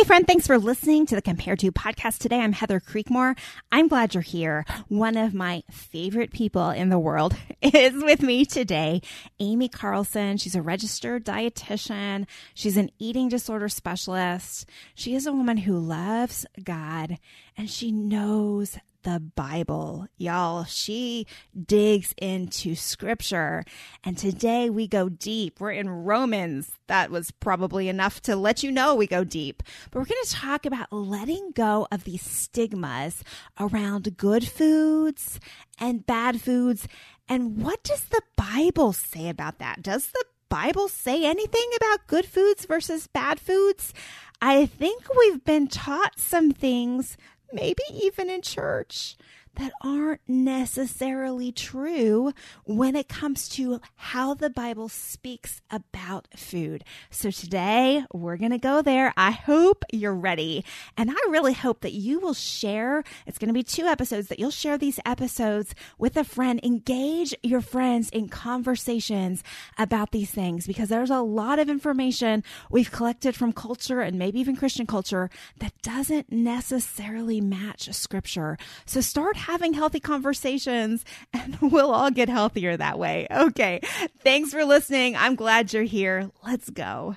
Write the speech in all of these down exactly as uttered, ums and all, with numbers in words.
Hey friend, thanks for listening to the Compare To Podcast today. I'm Heather Creekmore. I'm glad you're here. One of my favorite people in the world is with me today, Amy Carlson. She's a registered dietitian. She's an eating disorder specialist. She is a woman who loves God and she knows the Bible. Y'all, she digs into scripture. And today we go deep. We're in Romans. That was probably enough to let you know we go deep. But we're going to talk about letting go of these stigmas around good foods and bad foods. And what does the Bible say about that? Does the Bible say anything about good foods versus bad foods? I think we've been taught some things, maybe even in church, that aren't necessarily true when it comes to how the Bible speaks about food. So today we're going to go there. I hope you're ready. And I really hope that you will share. It's going to be two episodes that you'll share these episodes with a friend. Engage your friends in conversations about these things, because there's a lot of information we've collected from culture and maybe even Christian culture that doesn't necessarily match scripture. So start having healthy conversations and we'll all get healthier that way. Okay. Thanks for listening. I'm glad you're here. Let's go.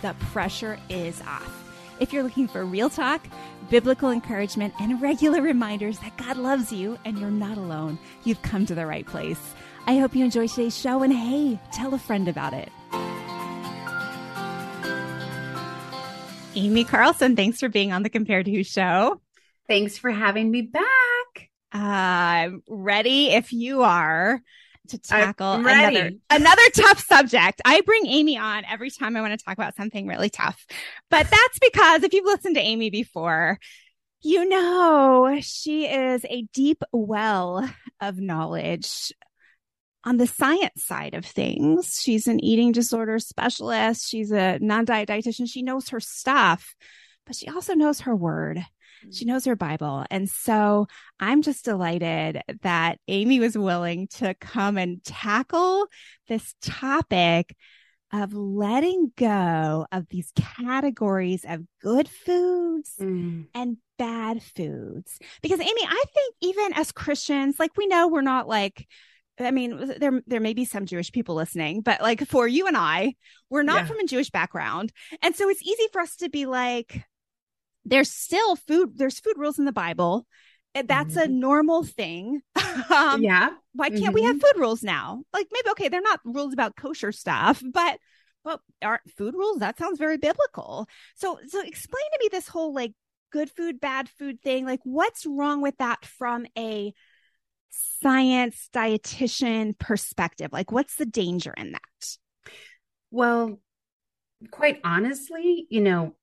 the pressure is off. If you're looking for real talk, biblical encouragement, and regular reminders that God loves you and you're not alone, you've come to the right place. I hope you enjoy today's show, and hey, tell a friend about it. Amy Carlson, thanks for being on the Compare to Who show. Thanks for having me back. Uh, I'm ready if you are to tackle another, another tough subject. I bring Amy on every time I want to talk about something really tough, but that's because if you've listened to Amy before, you know she is a deep well of knowledge on the science side of things. She's an eating disorder specialist. She's a non-diet dietitian. She knows her stuff, but she also knows her word. She knows her Bible. And so I'm just delighted that Amy was willing to come and tackle this topic of letting go of these categories of good foods mm. and bad foods. Because Amy, I think even as Christians, like we know we're not like, I mean, there there may be some Jewish people listening, but like for you and I, we're not yeah. from a Jewish background. And so it's easy for us to be like, There's still food. There's food rules in the Bible. That's mm-hmm. a normal thing. um, yeah. Why can't mm-hmm. we have food rules now? Like maybe, okay, they're not rules about kosher stuff, but, but aren't food rules? That sounds very biblical. So, so explain to me this whole like good food, bad food thing. Like what's wrong with that from a science dietitian perspective? Like what's the danger in that? Well, quite honestly, you know,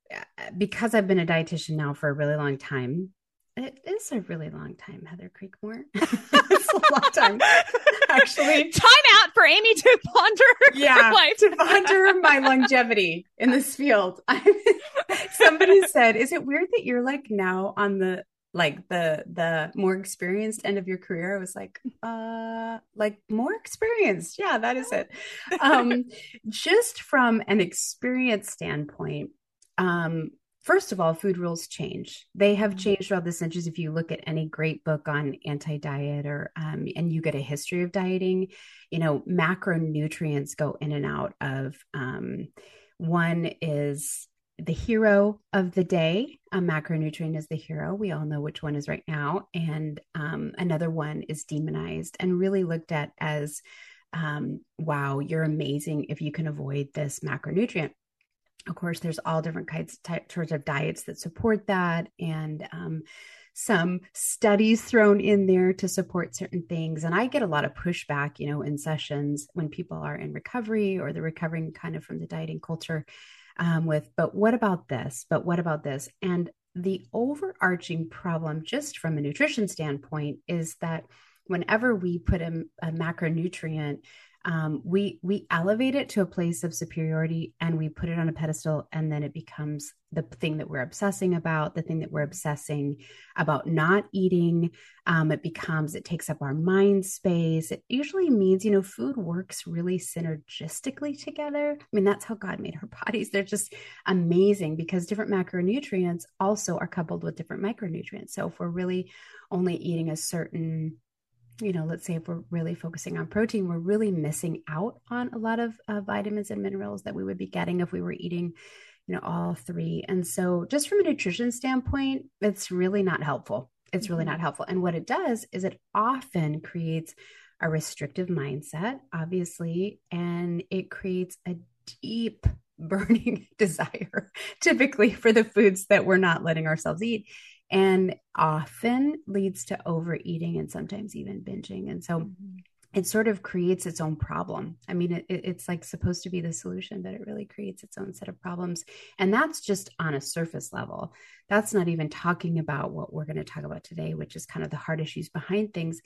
because I've been a dietitian now for a really long time, it is a really long time, Heather Creekmore. It's a long time, actually. Time out for Amy to ponder yeah, her life. to ponder my longevity in this field. Somebody said, is it weird that you're like now on the, like the, the more experienced end of your career? I was like, uh, like more experienced. Yeah, that is it. Um, just from an experience standpoint, Um, first of all, food rules change. They have changed throughout the centuries. If you look at any great book on anti-diet or, um, and you get a history of dieting, you know, macronutrients go in and out of, um, one is the hero of the day. A macronutrient is the hero. We all know which one is right now. And, um, another one is demonized and really looked at as, um, wow, you're amazing if you can avoid this macronutrient. Of course, there's all different kinds, types of diets that support that. And um, some studies thrown in there to support certain things. And I get a lot of pushback, you know, in sessions when people are in recovery or they're recovering kind of from the dieting culture um, with, but what about this? But what about this? And the overarching problem, just from a nutrition standpoint, is that whenever we put a, a macronutrient, um, we, we elevate it to a place of superiority and we put it on a pedestal, and then it becomes the thing that we're obsessing about, the thing that we're obsessing about not eating. Um, it becomes, it takes up our mind space. It usually means, you know, food works really synergistically together. I mean, that's how God made our bodies. They're just amazing because different macronutrients also are coupled with different micronutrients. So if we're really only eating a certain, you know, let's say if we're really focusing on protein, we're really missing out on a lot of uh, vitamins and minerals that we would be getting if we were eating, you know, all three. And so just from a nutrition standpoint, it's really not helpful. It's really not helpful. And what it does is it often creates a restrictive mindset, obviously, and it creates a deep burning desire typically for the foods that we're not letting ourselves eat, and often leads to overeating and sometimes even binging. And so mm-hmm. it sort of creates its own problem. I mean, it, it's like supposed to be the solution, but it really creates its own set of problems. And that's just on a surface level. That's not even talking about what we're going to talk about today, which is kind of the heart issues behind things.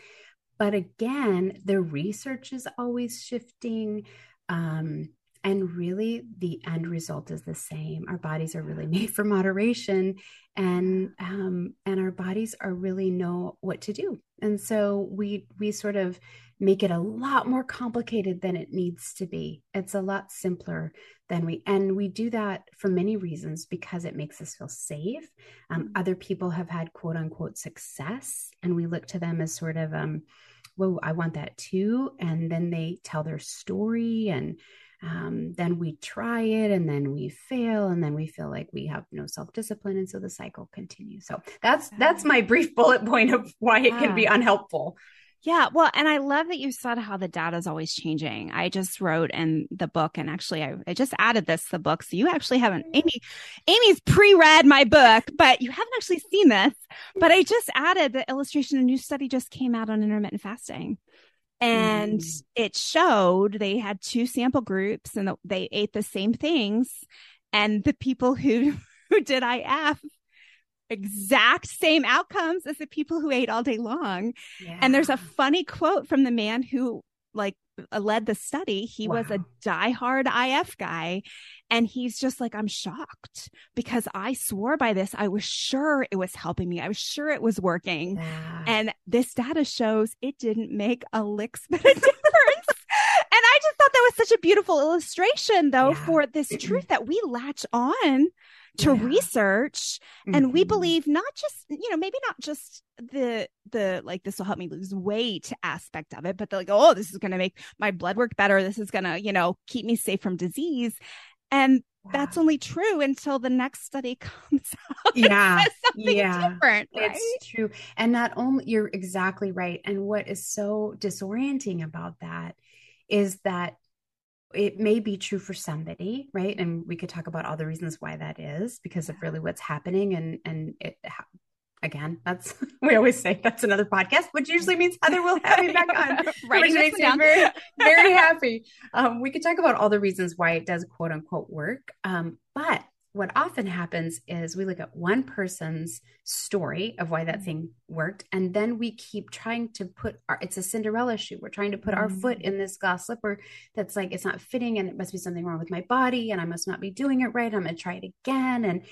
But again, the research is always shifting. Um, And really the end result is the same. Our bodies are really made for moderation, and, um, and our bodies are really know what to do. And so we, we sort of make it a lot more complicated than it needs to be. It's a lot simpler than we, and we do that for many reasons, because it makes us feel safe. Um, other people have had quote unquote success, and we look to them as sort of, um, whoa, I want that too. And then they tell their story, and Um, then we try it, and then we fail, and then we feel like we have no self-discipline. And so the cycle continues. So that's, that's my brief bullet point of why it yeah. can be unhelpful. Yeah. Well, and I love that you said how the data is always changing. I just wrote in the book, and actually I, I just added this to the book. So you actually haven't, Amy, Amy's pre-read my book, but you haven't actually seen this, but I just added the illustration. A new study just came out on intermittent fasting. And mm. it showed they had two sample groups, and they ate the same things. And the people who, who did I F, exact same outcomes as the people who ate all day long. Yeah. And there's a funny quote from the man who like led the study. He wow. was a diehard I F guy. And he's just like, I'm shocked because I swore by this. I was sure it was helping me. I was sure it was working. Yeah. And this data shows it didn't make a lick's bit of difference. And I just thought that was such a beautiful illustration, though, yeah. for this truth that we latch on to yeah. research. Mm-hmm. And we believe not just, you know, maybe not just the, the, like, this will help me lose weight aspect of it, but they're like, oh, this is going to make my blood work better. This is going to, you know, keep me safe from disease. And yeah. that's only true until the next study comes out. Yeah. Something yeah. different, right? It's true. And not only, you're exactly right. And what is so disorienting about that is that it may be true for somebody, right? And we could talk about all the reasons why that is, because of really what's happening. And, and it, again, that's, we always say that's another podcast, which usually means Heather will have me back on, which makes me very, very happy. Um, we could talk about all the reasons why it does quote unquote work. Um, but what often happens is we look at one person's story of why that thing worked. And then we keep trying to put our, it's a Cinderella shoe. We're trying to put mm-hmm. our foot in this glass slipper that's like, it's not fitting, and it must be something wrong with my body, and I must not be doing it right. I'm going to try it again. And,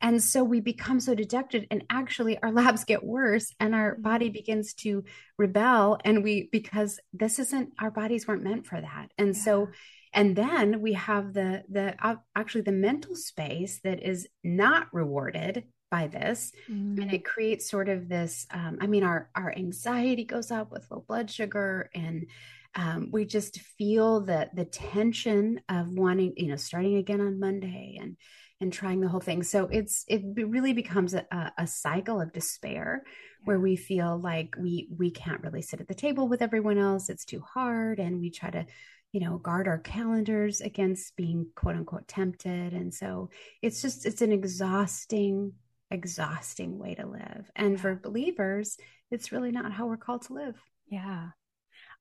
and so we become so dejected, and actually our labs get worse, and our body begins to rebel. And we, because this isn't, our bodies weren't meant for that. And yeah. so And then we have the, the, uh, actually the mental space that is not rewarded by this. Mm-hmm. And it creates sort of this, um, I mean, our, our anxiety goes up with low blood sugar, and, um, we just feel the, the tension of wanting, you know, starting again on Monday and, and trying the whole thing. So it's, it really becomes a, a cycle of despair, where we feel like we, we can't really sit at the table with everyone else. It's too hard. And we try to, you know, guard our calendars against being quote unquote tempted. And so it's just, it's an exhausting exhausting way to live. And for believers, it's really not how we're called to live. Yeah.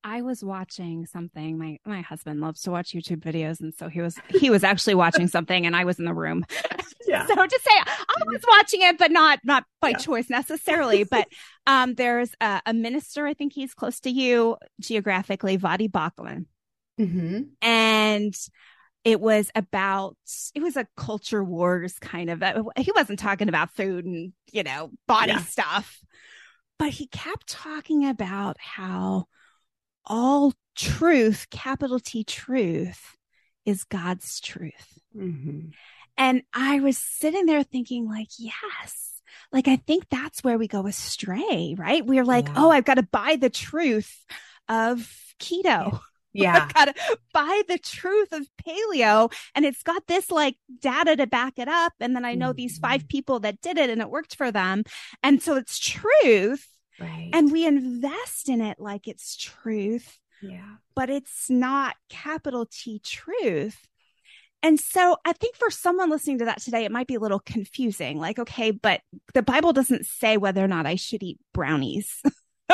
I was watching something. My my husband loves to watch YouTube videos. And so he was he was actually watching something and I was in the room. Yeah. So to say I was watching it, but not not by yeah. choice necessarily. But um, there's a, a minister, I think he's close to you geographically, Vadi Bakalan. Mm-hmm. And it was about, it was a culture wars kind of, a, he wasn't talking about food and, you know, body yeah. stuff, but he kept talking about how all truth, capital T truth, is God's truth. Mm-hmm. And I was sitting there thinking like, yes, like, I think that's where we go astray, right? We're like, yeah. oh, I've got to buy the truth of keto. Yeah. Yeah. I've got to buy the truth of paleo. And it's got this like data to back it up. And then I know mm-hmm. these five people that did it and it worked for them. And so it's truth. Right. And we invest in it like it's truth. Yeah. But it's not capital T truth. And so I think for someone listening to that today, it might be a little confusing. Like, okay, but the Bible doesn't say whether or not I should eat brownies.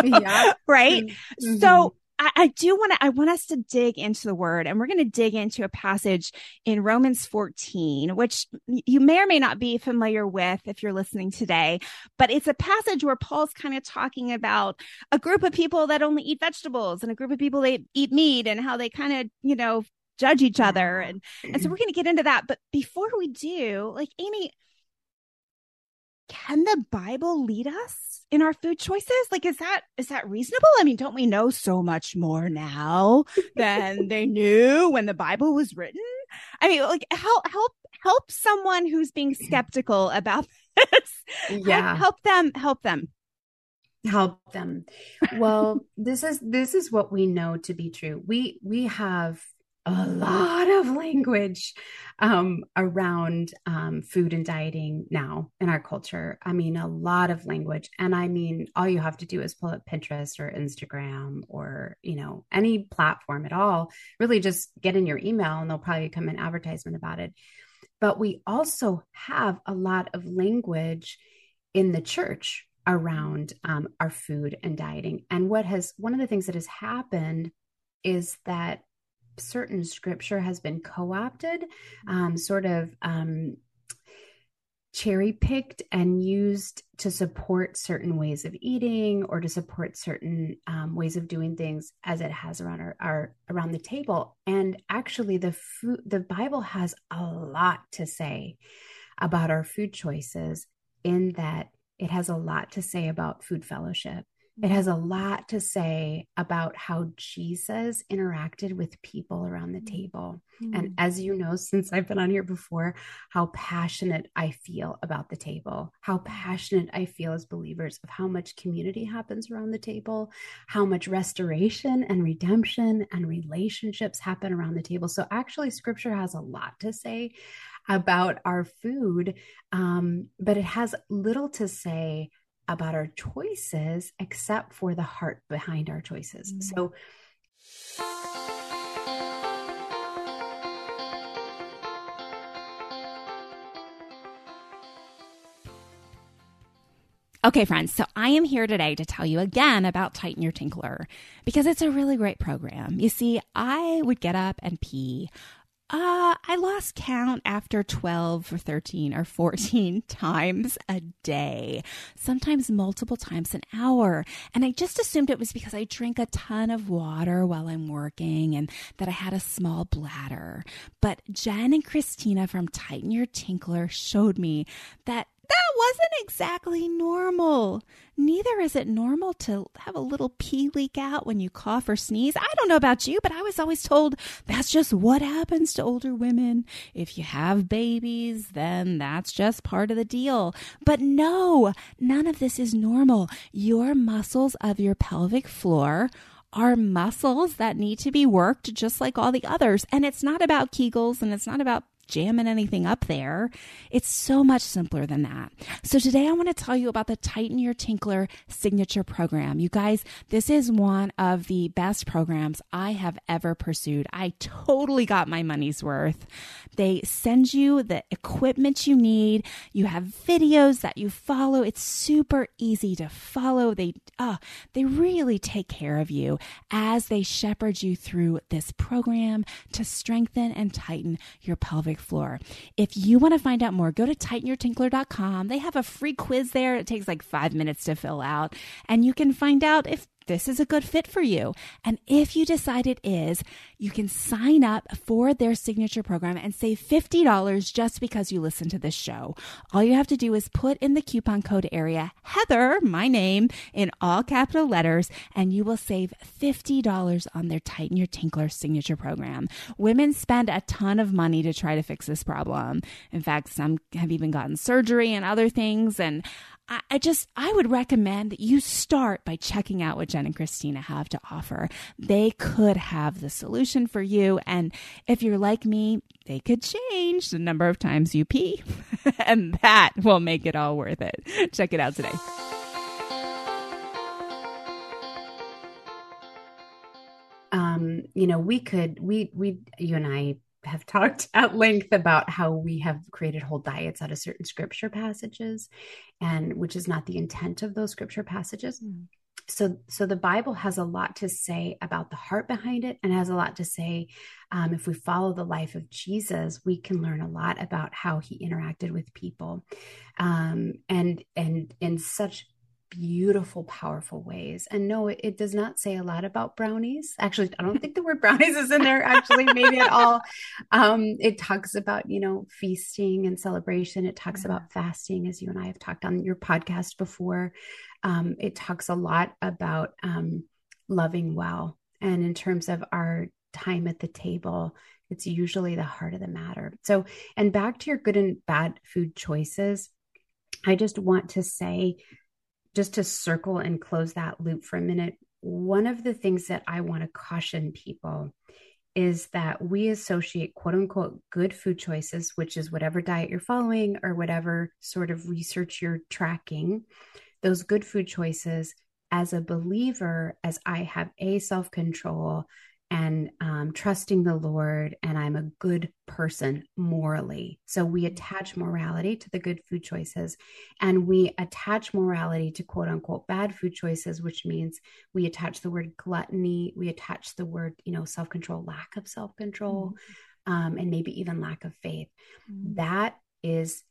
Yeah. Right. Mm-hmm. So I, I do want to, I want us to dig into the word, and we're going to dig into a passage in Romans fourteen, which you may or may not be familiar with if you're listening today, but it's a passage where Paul's kind of talking about a group of people that only eat vegetables and a group of people that eat meat and how they kind of, you know, judge each other. And, and so we're going to get into that. But before we do, like, Amy, can the Bible lead us in our food choices? Like, is that, is that reasonable? I mean, don't we know so much more now than they knew when the Bible was written? I mean, like, help, help, help someone who's being skeptical about this. Yeah. Help them, help them. Help them. Well, this is, this is what we know to be true. We, we have a lot of language um, around um, food and dieting now in our culture. I mean, a lot of language. And I mean, all you have to do is pull up Pinterest or Instagram or, you know, any platform at all, really just get in your email and there'll probably come an advertisement about it. But we also have a lot of language in the church around um, our food and dieting. And what has, one of the things that has happened is that certain scripture has been co-opted, um, sort of um, cherry-picked and used to support certain ways of eating or to support certain um, ways of doing things as it has around our, our around the table. And actually, the food, the Bible has a lot to say about our food choices, in that it has a lot to say about food fellowship. It has a lot to say about how Jesus interacted with people around the table. Mm-hmm. And as you know, since I've been on here before, how passionate I feel about the table, how passionate I feel as believers of how much community happens around the table, how much restoration and redemption and relationships happen around the table. So actually, scripture has a lot to say about our food, um, but it has little to say about our choices, except for the heart behind our choices. Mm-hmm. So okay, friends, so I am here today to tell you again about Tighten Your Tinkler, because it's a really great program. You see, I would get up and pee. Uh, I lost count after twelve or thirteen or fourteen times a day, sometimes multiple times an hour. And I just assumed it was because I drink a ton of water while I'm working and that I had a small bladder. But Jen and Christina from Tighten Your Tinkler showed me that that wasn't exactly normal. Neither is it normal to have a little pee leak out when you cough or sneeze. I don't know about you, but I was always told that's just what happens to older women. If you have babies, then that's just part of the deal. But no, none of this is normal. Your muscles of your pelvic floor are muscles that need to be worked just like all the others. And it's not about Kegels and it's not about jamming anything up there. It's so much simpler than that. So today I want to tell you about the Tighten Your Tinkler signature program. You guys, this is one of the best programs I have ever pursued. I totally got my money's worth. They send you the equipment you need. You have videos that you follow. It's super easy to follow. They, uh, they really take care of you as they shepherd you through this program to strengthen and tighten your pelvic floor. If you want to find out more, go to tighten your tinkler dot com. They have a free quiz there. It takes like five minutes to fill out, and you can find out if this is a good fit for you. And if you decide it is, you can sign up for their signature program and save fifty dollars just because you listen to this show. All you have to do is put in the coupon code area, Heather, my name, in all capital letters, and you will save fifty dollars on their Tighten Your Tinkler signature program. Women spend a ton of money to try to fix this problem. In fact, some have even gotten surgery and other things, and I just, I would recommend that you start by checking out what Jen and Christina have to offer. They could have the solution for you. And if you're like me, they could change the number of times you pee, and that will make it all worth it. Check it out today. Um, you know, we could, we, we, you and I have talked at length about how we have created whole diets out of certain scripture passages, and which is not the intent of those scripture passages. Mm. So, so the Bible has a lot to say about the heart behind it, and has a lot to say, um, if we follow the life of Jesus, we can learn a lot about how he interacted with people, um, and, and in such beautiful, powerful ways. And no, it, it does not say a lot about brownies. Actually, I don't think the word brownies is in there actually, maybe at all. Um, it talks about, you know, feasting and celebration. It talks yeah. about fasting, as you and I have talked on your podcast before. Um, it talks a lot about um, loving well. And in terms of our time at the table, it's usually the heart of the matter. So, and back to your good and bad food choices, I just want to say, just to circle and close that loop for a minute, one of the things that I want to caution people is that we associate quote unquote good food choices, which is whatever diet you're following or whatever sort of research you're tracking, those good food choices as a believer, as I have a self-control and um, trusting the Lord, and I'm a good person morally. So we attach morality to the good food choices, and we attach morality to quote unquote bad food choices, which means we attach the word gluttony, we attach the word, you know, self-control, lack of self-control, mm-hmm. um, and maybe even lack of faith. Mm-hmm. That is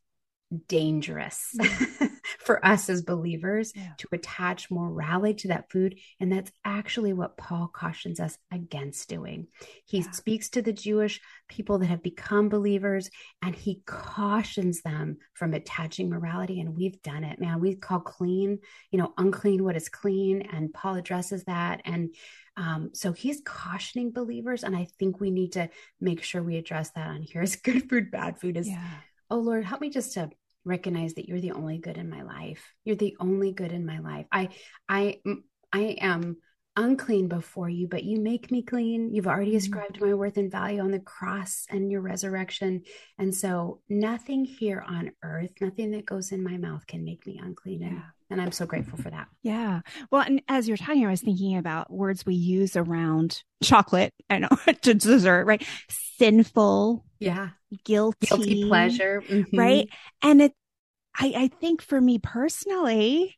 dangerous mm-hmm. for us as believers yeah. to attach morality to that food. And that's actually what Paul cautions us against doing. He yeah. speaks to the Jewish people that have become believers, and he cautions them from attaching morality. And we've done it, man. We call clean, you know, unclean what is clean. And Paul addresses that. And um, so he's cautioning believers. And I think we need to make sure we address that on here. Is good food, bad food is, yeah. oh Lord, help me just to recognize that you're the only good in my life. You're the only good in my life. I, I, I am unclean before you, but you make me clean. You've already ascribed my worth and value on the cross and your resurrection. And so nothing here on earth, nothing that goes in my mouth can make me unclean. Yeah. And I'm so grateful for that. Yeah. Well, and as you're talking, I was thinking about words we use around chocolate. I know to dessert, right? Sinful. Yeah. Guilty. Guilty pleasure. Mm-hmm. Right. And it, I, I think for me personally,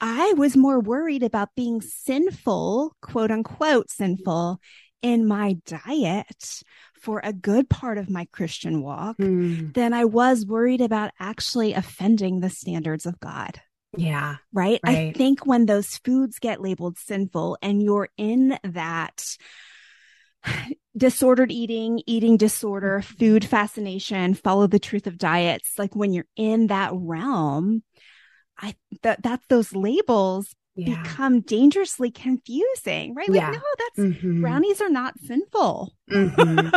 I was more worried about being sinful, quote unquote, sinful in my diet for a good part of my Christian walk mm. than I was worried about actually offending the standards of God. Yeah. Right? right? I think when those foods get labeled sinful and you're in that disordered eating, eating disorder, food fascination, follow the truth of diets, like when you're in that realm, I that that those labels yeah. become dangerously confusing, right? Like, yeah. no, that's mm-hmm. brownies are not sinful. Mm-hmm.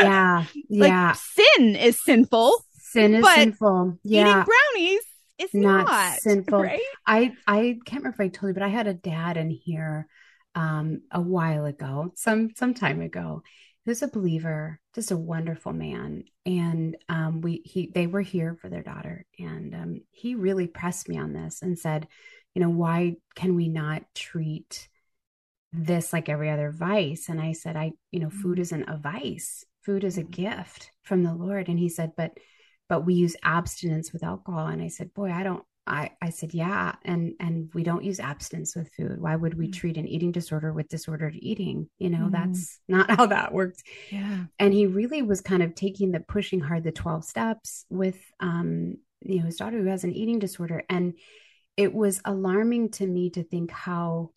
Yeah, like, yeah. sin is sinful. Sin is sinful. Yeah, eating brownies is not, not sinful. Right? I I can't remember if I told you, but I had a dad in here um, a while ago, some some time ago, who's a believer, just a wonderful man. And um, we he they were here for their daughter. And um, he really pressed me on this and said, you know, why can we not treat this like every other vice? And I said, I, you know, food isn't a vice. Food is a gift from the Lord. And he said, but, but we use abstinence with alcohol. And I said, boy, I don't, I, I said, yeah. And, and we don't use abstinence with food. Why would we treat an eating disorder with disordered eating? You know, mm. that's not how that works. Yeah. And he really was kind of taking the pushing hard, the twelve steps with, um, you know, his daughter who has an eating disorder. And it was alarming to me to think how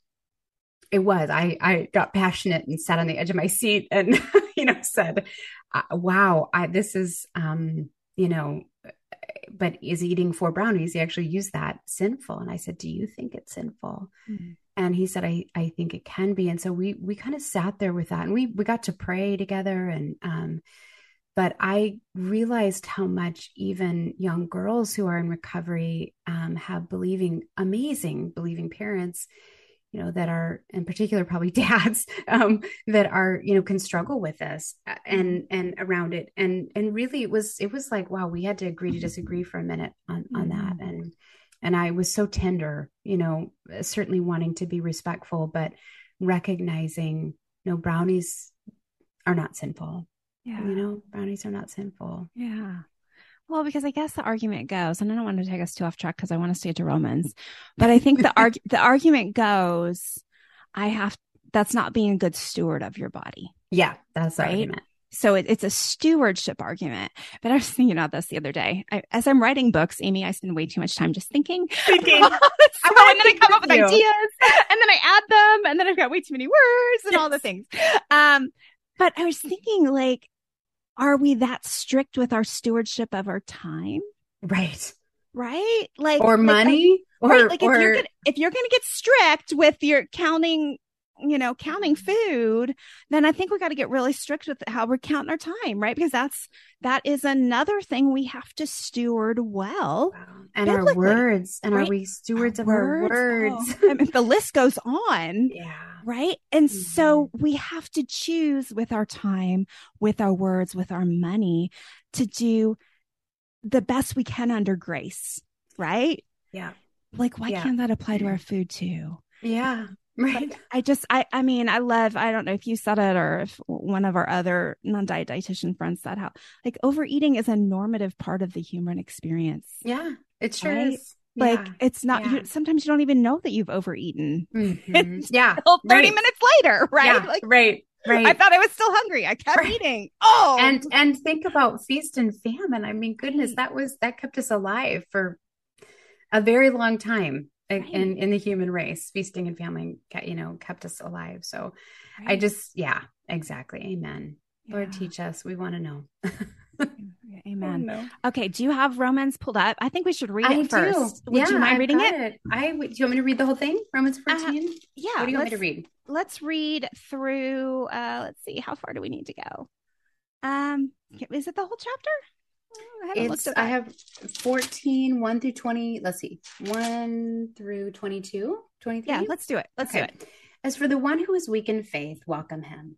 it was. I, I got passionate and sat on the edge of my seat and, you know, said, uh, wow, I, this is, um, you know, but is eating four brownies, he actually used that, sinful. And I said, do you think it's sinful? Mm-hmm. And he said, I, I think it can be. And so we, we kind of sat there with that, and we, we got to pray together. And, um, but I realized how much even young girls who are in recovery, um, have believing, amazing believing parents, you know, that are in particular, probably dads, um, that are, you know, can struggle with this and, and around it. And, and really it was, it was like, wow, we had to agree to disagree for a minute on, on that. And, and I was so tender, you know, certainly wanting to be respectful, but recognizing, you know, brownies are not sinful. Yeah. You know, brownies are not sinful. Yeah. Well, because I guess the argument goes, and I don't want to take us too off track because I want to stay to Romans, but I think the arg- the argument goes, I have, that's not being a good steward of your body. Yeah, that's the right? argument. So it, it's a stewardship argument. But I was thinking about this the other day. I, as I'm writing books, Amy, I spend way too much time just thinking. Thinking. so, I and then I come up with you. ideas, and then I add them, and then I've got way too many words and yes. all the things. Um, but I was thinking, like, are we that strict with our stewardship of our time? Right. Right. Like, or money like, or, right? like or, if you're gonna, if you're going to get strict with your counting, you know, counting food, then I think we got to get really strict with how we're counting our time. Right. Because that's, that is another thing we have to steward well. Wow. And our words. And right? are we stewards our of words? our words? Oh. I mean, the list goes on. Yeah. Right. And mm-hmm. so we have to choose with our time, with our words, with our money to do the best we can under grace. Right. Yeah. Like, why yeah. can't that apply to our food too? Yeah. Right. But I just, I, I mean, I love, I don't know if you said it or if one of our other non-diet dietitian friends said how like overeating is a normative part of the human experience. Yeah, it sure right? is. Like yeah. it's not, yeah. you, sometimes you don't even know that you've overeaten. Mm-hmm. Yeah. thirty right. minutes later. Right. Yeah. Like, right. Right. I thought I was still hungry. I kept right. eating. Oh, and, and think about feast and famine. I mean, goodness, that was, that kept us alive for a very long time. And right. in, in the human race, feasting and famine, you know, kept us alive. So right. I just, yeah, exactly. Amen. Yeah. Lord, teach us. We want to know. Amen. Oh, no. Okay. Do you have Romans pulled up? I think we should read I it do. first. Would yeah, you mind I've reading it? it? I would. Do you want me to read the whole thing? Romans fourteen? Uh, yeah. What do you want me to read? Let's read through, uh, let's see, how far do we need to go? Um, is it the whole chapter? I, it's, I have fourteen, one through twenty. Let's see. one through twenty-two, twenty-three. Yeah, let's do it. Let's okay. do it. As for the one who is weak in faith, welcome him,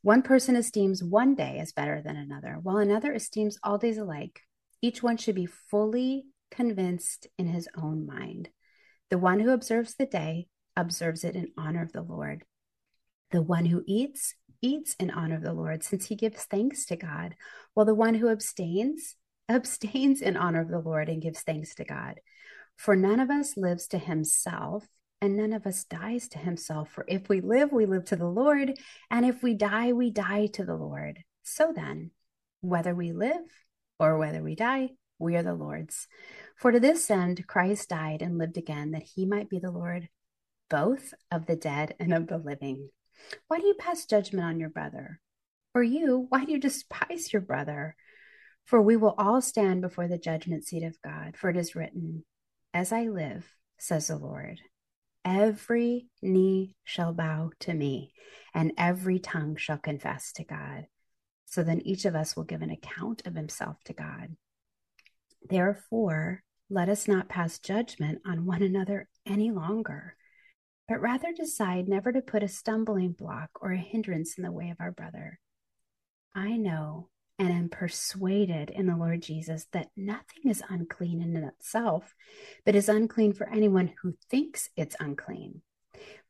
One person esteems one day as better than another, while another esteems all days alike. Each one should be fully convinced in his own mind. The one who observes the day observes it in honor of the Lord. The one who eats, eats in honor of the Lord, since he gives thanks to God, while the one who abstains, abstains in honor of the Lord and gives thanks to God. For none of us lives to himself, and none of us dies to himself. For if we live, we live to the Lord, and if we die, we die to the Lord. So then, whether we live or whether we die, we are the Lord's. For to this end, Christ died and lived again, that he might be the Lord, both of the dead and of the living. Why do you pass judgment on your brother? Or you, why do you despise your brother? For we will all stand before the judgment seat of God, for it is written, as I live, says the Lord, every knee shall bow to me, and every tongue shall confess to God. So then each of us will give an account of himself to God. Therefore, let us not pass judgment on one another any longer, but rather decide never to put a stumbling block or a hindrance in the way of our brother. I know and am persuaded in the Lord Jesus that nothing is unclean in itself, but is unclean for anyone who thinks it's unclean.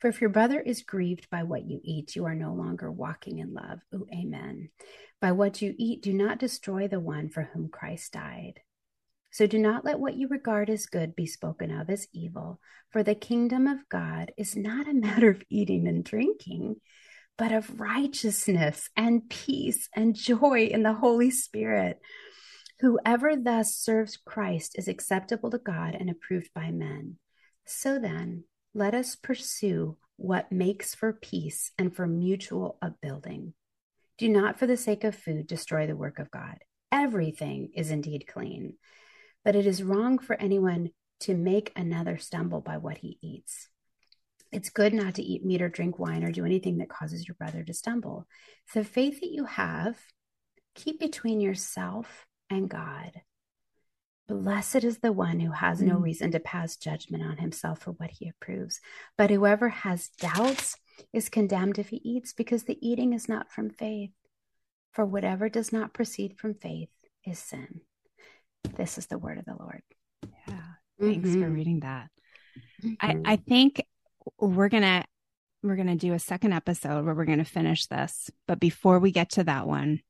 For if your brother is grieved by what you eat, you are no longer walking in love. Ooh, amen. By what you eat, do not destroy the one for whom Christ died. So do not let what you regard as good be spoken of as evil, for the kingdom of God is not a matter of eating and drinking, but of righteousness and peace and joy in the Holy Spirit. Whoever thus serves Christ is acceptable to God and approved by men. So then, let us pursue what makes for peace and for mutual upbuilding. Do not, for the sake of food, destroy the work of God. Everything is indeed clean, but it is wrong for anyone to make another stumble by what he eats. It's good not to eat meat or drink wine or do anything that causes your brother to stumble. The faith that you have, keep between yourself and God. Blessed is the one who has no reason to pass judgment on himself for what he approves. But whoever has doubts is condemned if he eats, because the eating is not from faith. For whatever does not proceed from faith is sin. This is the word of the Lord. Yeah. Thanks mm-hmm. for reading that. Mm-hmm. I, I think we're going to, we're going to do a second episode where we're going to finish this. But before we get to that one,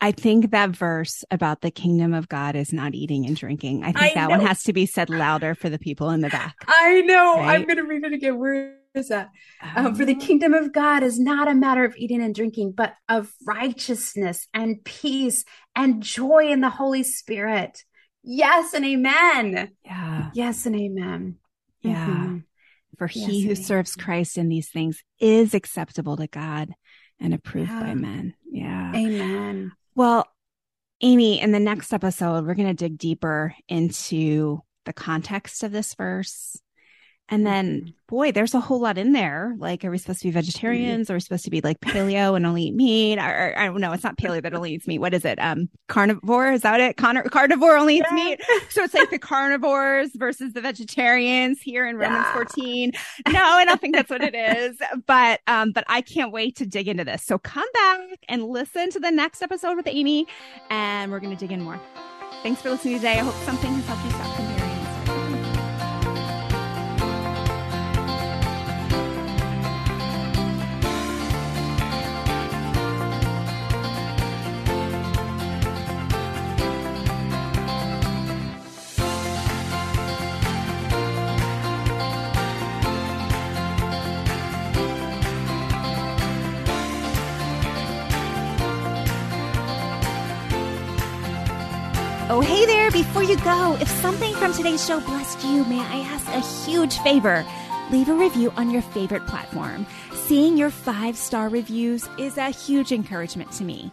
I think that verse about the kingdom of God is not eating and drinking. I think I that know. one has to be said louder for the people in the back. I know. Right? I'm going to read it again. Where is that? Um, um, for the kingdom of God is not a matter of eating and drinking, but of righteousness and peace and joy in the Holy Spirit. Yes. And amen. Yeah. Yes. And amen. Yeah. Mm-hmm. For he yes, who serves amen. Christ in these things is acceptable to God and approved yeah. by men. Yeah. Amen. Well, Amy, in the next episode, we're going to dig deeper into the context of this verse. And then, boy, there's a whole lot in there. Like, are we supposed to be vegetarians? Are we supposed to be like paleo and only eat meat? Or, or I don't know. It's not paleo that only eats meat. What is it? Um, carnivore? Is that it? Carn- carnivore only eats yeah. meat. So it's like the carnivores versus the vegetarians here in Romans yeah. fourteen. No, I don't think that's what it is. But, um, but I can't wait to dig into this. So come back and listen to the next episode with Amy, and we're going to dig in more. Thanks for listening today. I hope something has helped you stop comparing. Oh, hey there, before you go, if something from today's show blessed you, may I ask a huge favor? Leave a review on your favorite platform. Seeing your five-star reviews is a huge encouragement to me.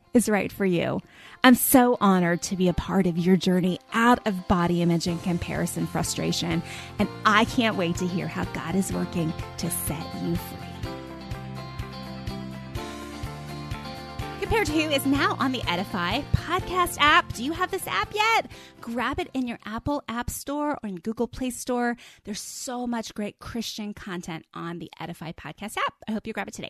is right for you. I'm so honored to be a part of your journey out of body image and comparison frustration, and I can't wait to hear how God is working to set you free. Compared to Who is now on the Edify podcast app. Do you have this app yet? Grab it in your Apple App Store or in Google Play Store. There's so much great Christian content on the Edify podcast app. I hope you grab it today.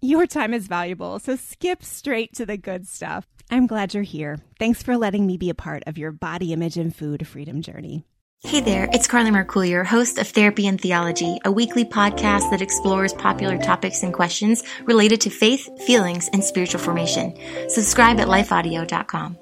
Your time is valuable, so skip straight to the good stuff. I'm glad you're here. Thanks for letting me be a part of your body image and food freedom journey. Hey there, it's Carly Mercouillier, host of Therapy and Theology, a weekly podcast that explores popular topics and questions related to faith, feelings, and spiritual formation. Subscribe at life audio dot com.